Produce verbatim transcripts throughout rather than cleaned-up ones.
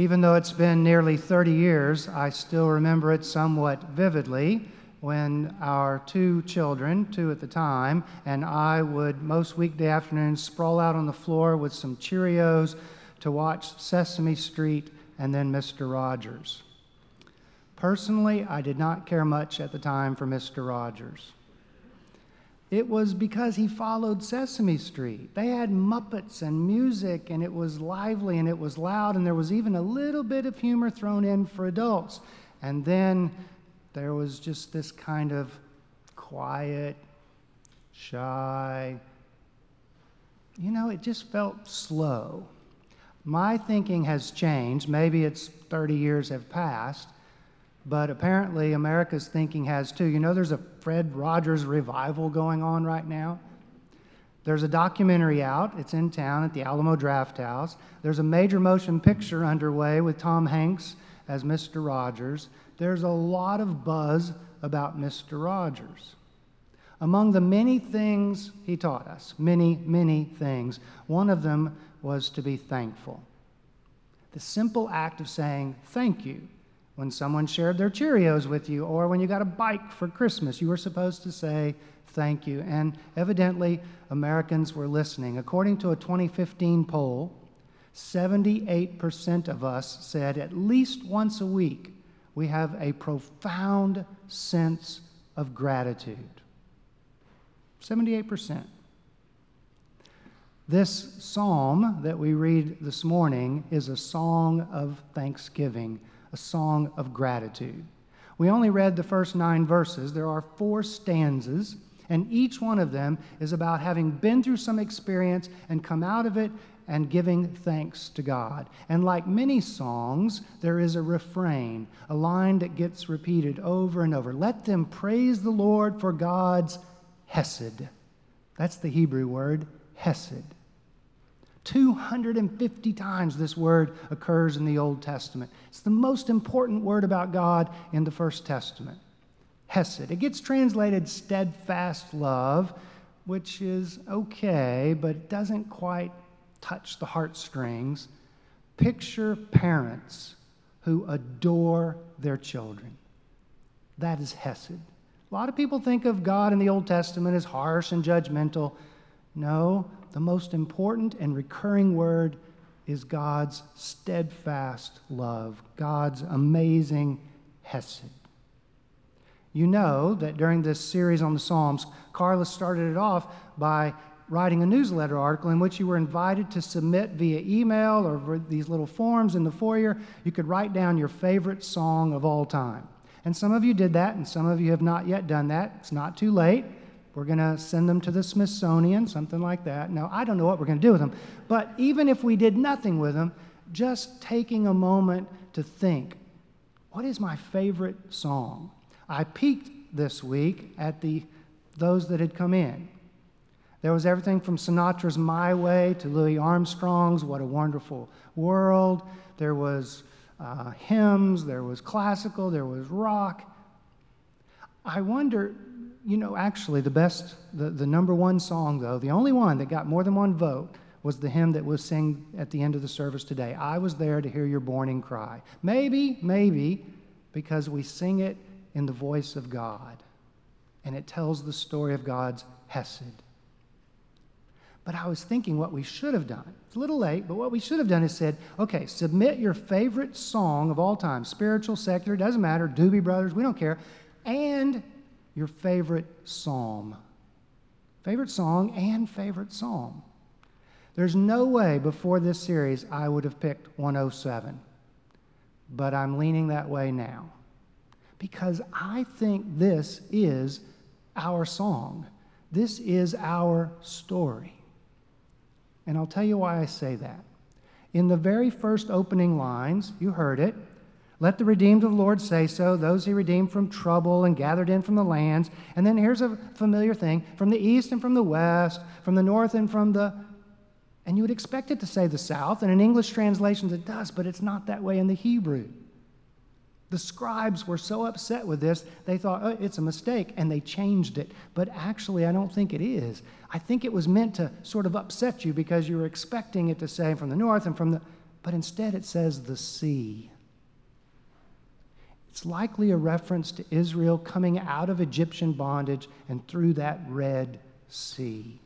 Even though it's been nearly thirty years, I still remember it somewhat vividly when our two children, two at the time, and I would most weekday afternoons sprawl out on the floor with some Cheerios to watch Sesame Street and then Mister Rogers. Personally, I did not care much at the time for Mister Rogers. It was because he followed Sesame Street. They had Muppets and music, and it was lively, and it was loud, and there was even a little bit of humor thrown in for adults. And then there was just this kind of quiet, shy, you know, it just felt slow. My thinking has changed. Maybe it's thirty years have passed. But apparently, America's thinking has too. You know, there's a Fred Rogers revival going on right now. There's a documentary out. It's in town at the Alamo Draft House. There's a major motion picture underway with Tom Hanks as Mister Rogers. There's a lot of buzz about Mister Rogers. Among the many things he taught us, many, many things, one of them was to be thankful. The simple act of saying thank you when someone shared their Cheerios with you, or when you got a bike for Christmas, you were supposed to say thank you. And evidently, Americans were listening. According to a twenty fifteen poll, seventy-eight percent of us said at least once a week we have a profound sense of gratitude. seventy-eight percent. This psalm that we read this morning is a song of thanksgiving, a song of gratitude. We only read the first nine verses. There are four stanzas, and each one of them is about having been through some experience and come out of it and giving thanks to God. And like many songs, there is a refrain, a line that gets repeated over and over. Let them praise the Lord for God's Hesed. That's the Hebrew word, Hesed. two hundred fifty times this word occurs in the Old Testament. It's the most important word about God in the First Testament. Hesed. It gets translated steadfast love, which is okay, but it doesn't quite touch the heartstrings. Picture parents who adore their children. That is Hesed. A lot of people think of God in the Old Testament as harsh and judgmental. No, the most important and recurring word is God's steadfast love, God's amazing Hesed. You know that during this series on the Psalms, Carla started it off by writing a newsletter article in which you were invited to submit via email or these little forms in the foyer. You could write down your favorite song of all time. And some of you did that, and some of you have not yet done that. It's not too late. We're going to send them to the Smithsonian, something like that. Now, I don't know what we're going to do with them, but even if we did nothing with them, just taking a moment to think, what is my favorite song? I peeked this week at the those that had come in. There was everything from Sinatra's My Way to Louis Armstrong's What a Wonderful World. There was uh, hymns, there was classical, there was rock. I wonder... You know, actually, the best, the, the number one song, though, the only one that got more than one vote was the hymn that was sung at the end of the service today, I Was There to Hear Your Morning Cry. Maybe, maybe, because we sing it in the voice of God, and it tells the story of God's Hesed. But I was thinking what we should have done. It's a little late, but what we should have done is said, okay, submit your favorite song of all time, spiritual, secular, doesn't matter, Doobie Brothers, we don't care, and your favorite psalm. Favorite song and favorite psalm. There's no way before this series I would have picked one oh seven, but I'm leaning that way now because I think this is our song. This is our story. And I'll tell you why I say that. In the very first opening lines, you heard it, let the redeemed of the Lord say so, those he redeemed from trouble and gathered in from the lands. And then here's a familiar thing, from the east and from the west, from the north and from the... And you would expect it to say the south, and in English translations it does, but it's not that way in the Hebrew. The scribes were so upset with this, they thought, oh, it's a mistake, and they changed it. But actually, I don't think it is. I think it was meant to sort of upset you because you were expecting it to say from the north and from the... but instead it says the sea. It's likely a reference to Israel coming out of Egyptian bondage and through that Red Sea.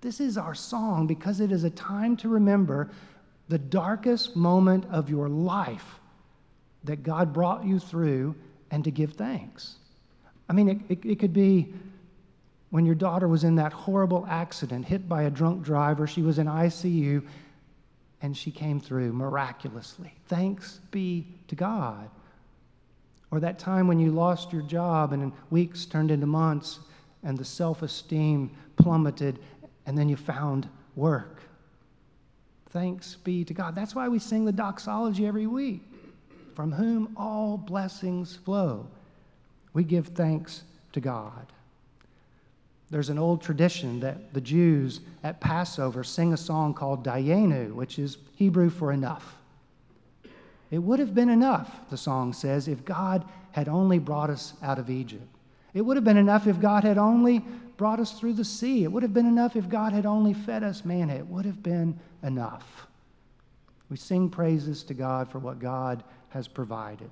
This is our song because it is a time to remember the darkest moment of your life that God brought you through and to give thanks. I mean, it, it, it could be when your daughter was in that horrible accident, hit by a drunk driver, she was in I C U, and she came through miraculously. Thanks be to God. Or that time when you lost your job and weeks turned into months and the self-esteem plummeted and then you found work. Thanks be to God. That's why we sing the doxology every week. From whom all blessings flow. We give thanks to God. There's an old tradition that the Jews at Passover sing a song called Dayenu, which is Hebrew for enough. It would have been enough, the song says, if God had only brought us out of Egypt. It would have been enough if God had only brought us through the sea. It would have been enough if God had only fed us manna. It would have been enough. We sing praises to God for what God has provided.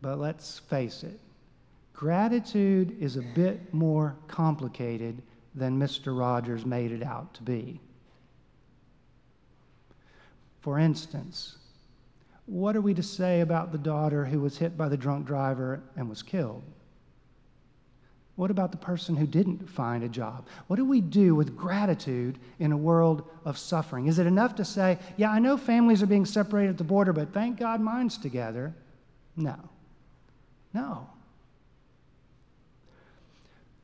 But let's face it, gratitude is a bit more complicated than Mister Rogers made it out to be. For instance, what are we to say about the daughter who was hit by the drunk driver and was killed? What about the person who didn't find a job? What do we do with gratitude in a world of suffering? Is it enough to say, yeah, I know families are being separated at the border, but thank God mine's together? No. No.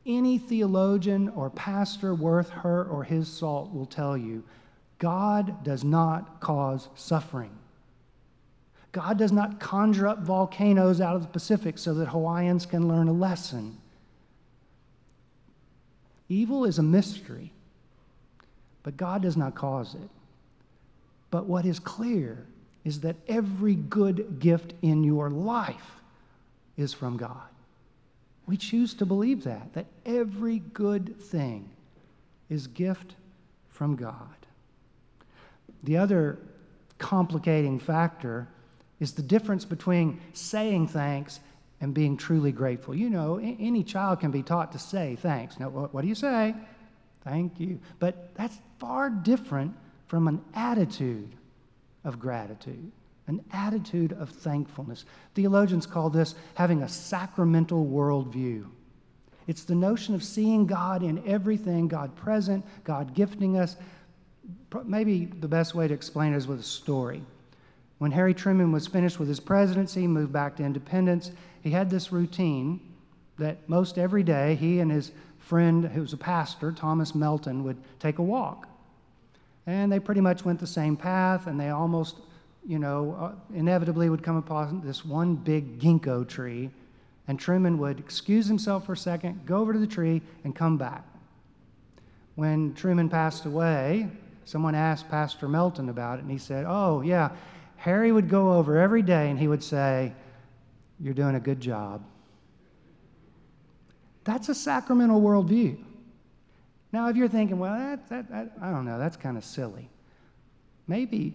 Any theologian or pastor worth her or his salt will tell you, God does not cause suffering. God does not conjure up volcanoes out of the Pacific so that Hawaiians can learn a lesson. Evil is a mystery, but God does not cause it. But what is clear is that every good gift in your life is from God. We choose to believe that, that every good thing is gift from God. The other complicating factor is the difference between saying thanks and being truly grateful. You know, any child can be taught to say thanks. Now, what do you say? Thank you. But that's far different from an attitude of gratitude, an attitude of thankfulness. Theologians call this having a sacramental worldview. It's the notion of seeing God in everything, God present, God gifting us. Maybe the best way to explain it is with a story. When Harry Truman was finished with his presidency, moved back to Independence, he had this routine that most every day he and his friend, who was a pastor, Thomas Melton, would take a walk. And they pretty much went the same path, and they almost, you know, inevitably would come upon this one big ginkgo tree, and Truman would excuse himself for a second, go over to the tree, and come back. When Truman passed away, someone asked Pastor Melton about it, and he said, oh, yeah, Harry would go over every day and he would say, you're doing a good job. That's a sacramental worldview. Now, if you're thinking, well, that, that, that, I don't know, that's kind of silly. Maybe,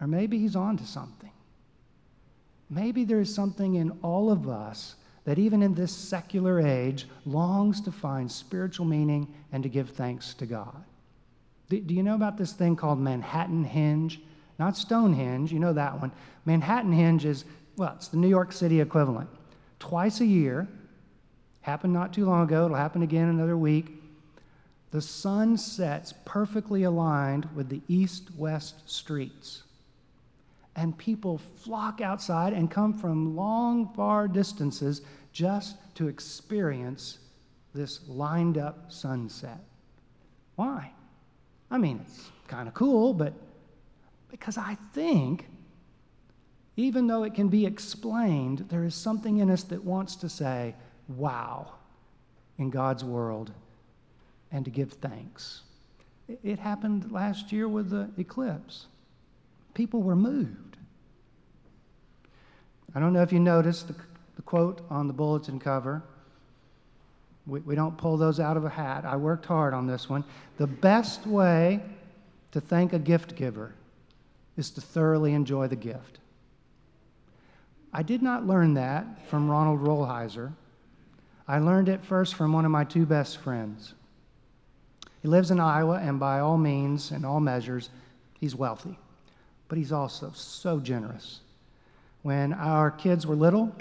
or maybe he's on to something. Maybe there is something in all of us that even in this secular age longs to find spiritual meaning and to give thanks to God. Do, do you know about this thing called Manhattanhenge? Not Stonehenge, you know that one. Manhattanhenge is, well, it's the New York City equivalent. Twice a year, happened not too long ago, it'll happen again another week, the sun sets perfectly aligned with the east-west streets. And people flock outside and come from long, far distances just to experience this lined-up sunset. Why? I mean, it's kind of cool, but because I think, even though it can be explained, there is something in us that wants to say, wow, in God's world, and to give thanks. It happened last year with the eclipse. People were moved. I don't know if you noticed the, the quote on the bulletin cover. We, we don't pull those out of a hat. I worked hard on this one. The best way To thank a gift giver is to thoroughly enjoy the gift. I did not learn that from Ronald Rollheiser. I learned it first from one of my two best friends. He lives in Iowa, and by all means and all measures, he's wealthy. But he's also so generous. When our kids were little,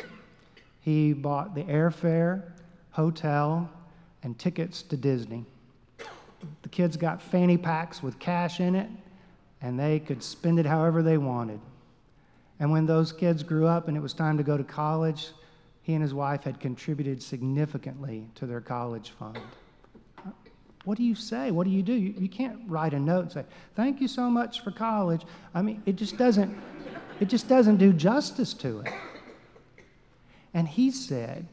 he bought the airfare, hotel, and tickets to Disney. The kids got fanny packs with cash in it, and they could spend it however they wanted. And when those kids grew up and it was time to go to college, he and his wife had contributed significantly to their college fund. What do you say? What do you do? You, you can't write a note and say, thank you so much for college. I mean, it just doesn't, it just doesn't do justice to it. And he said,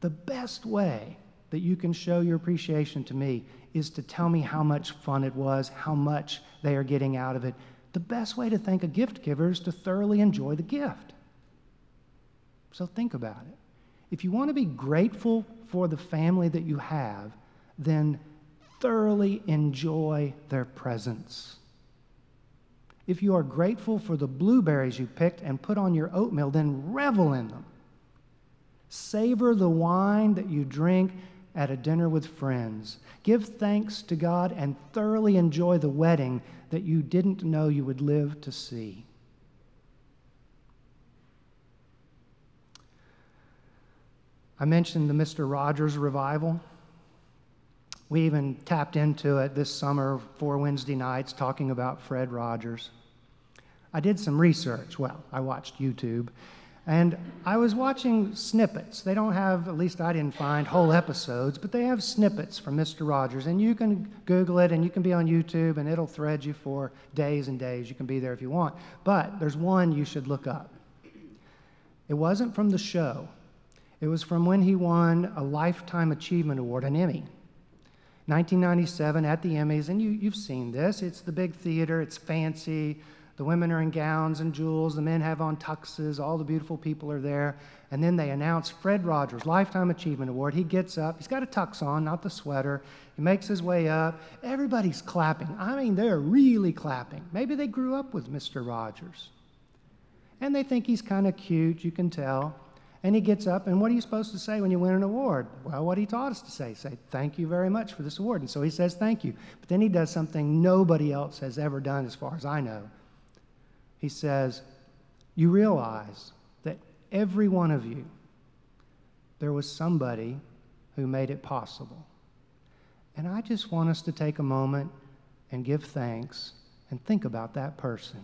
the best way that you can show your appreciation to me is to tell me how much fun it was, how much they are getting out of it. The best way to thank a gift giver is to thoroughly enjoy the gift. So think about it. If you want to be grateful for the family that you have, then thoroughly enjoy their presence. If you are grateful for the blueberries you picked and put on your oatmeal, then revel in them. Savor the wine that you drink at a dinner with friends. Give thanks to God and thoroughly enjoy the wedding that you didn't know you would live to see. I mentioned the Mister Rogers revival. We even tapped into it this summer, four Wednesday nights, talking about Fred Rogers. I did some research. Well, I watched YouTube. And I was watching snippets. They don't have, at least I didn't find, whole episodes, but they have snippets from Mister Rogers. And you can Google it, and you can be on YouTube, and it'll thread you for days and days. You can be there if you want. But there's one you should look up. It wasn't from the show. It was from when he won a Lifetime Achievement Award, an Emmy. nineteen ninety-seven at the Emmys, and you, you've seen this. It's the big theater. It's fancy. The women are in gowns and jewels, the men have on tuxes, all the beautiful people are there. And then they announce Fred Rogers, Lifetime Achievement Award. He gets up, he's got a tux on, not the sweater. He makes his way up. Everybody's clapping. I mean, they're really clapping. Maybe they grew up with Mister Rogers. And they think he's kind of cute, you can tell. And he gets up, and what are you supposed to say when you win an award? Well, what he taught us to say, say, thank you very much for this award. And so he says, thank you. But then he does something nobody else has ever done, as far as I know. He says, you realize that every one of you, there was somebody who made it possible. And I just want us to take a moment and give thanks and think about that person.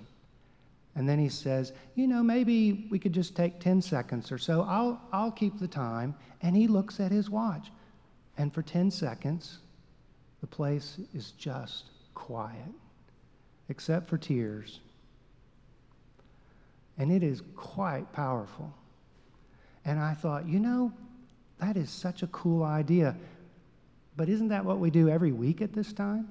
And then he says, you know, maybe we could just take ten seconds or so. I'll, I'll keep the time. And he looks at his watch. And for ten seconds, the place is just quiet, except for tears. And it is quite powerful. And I thought, you know, that is such a cool idea. But isn't that what we do every week at this time?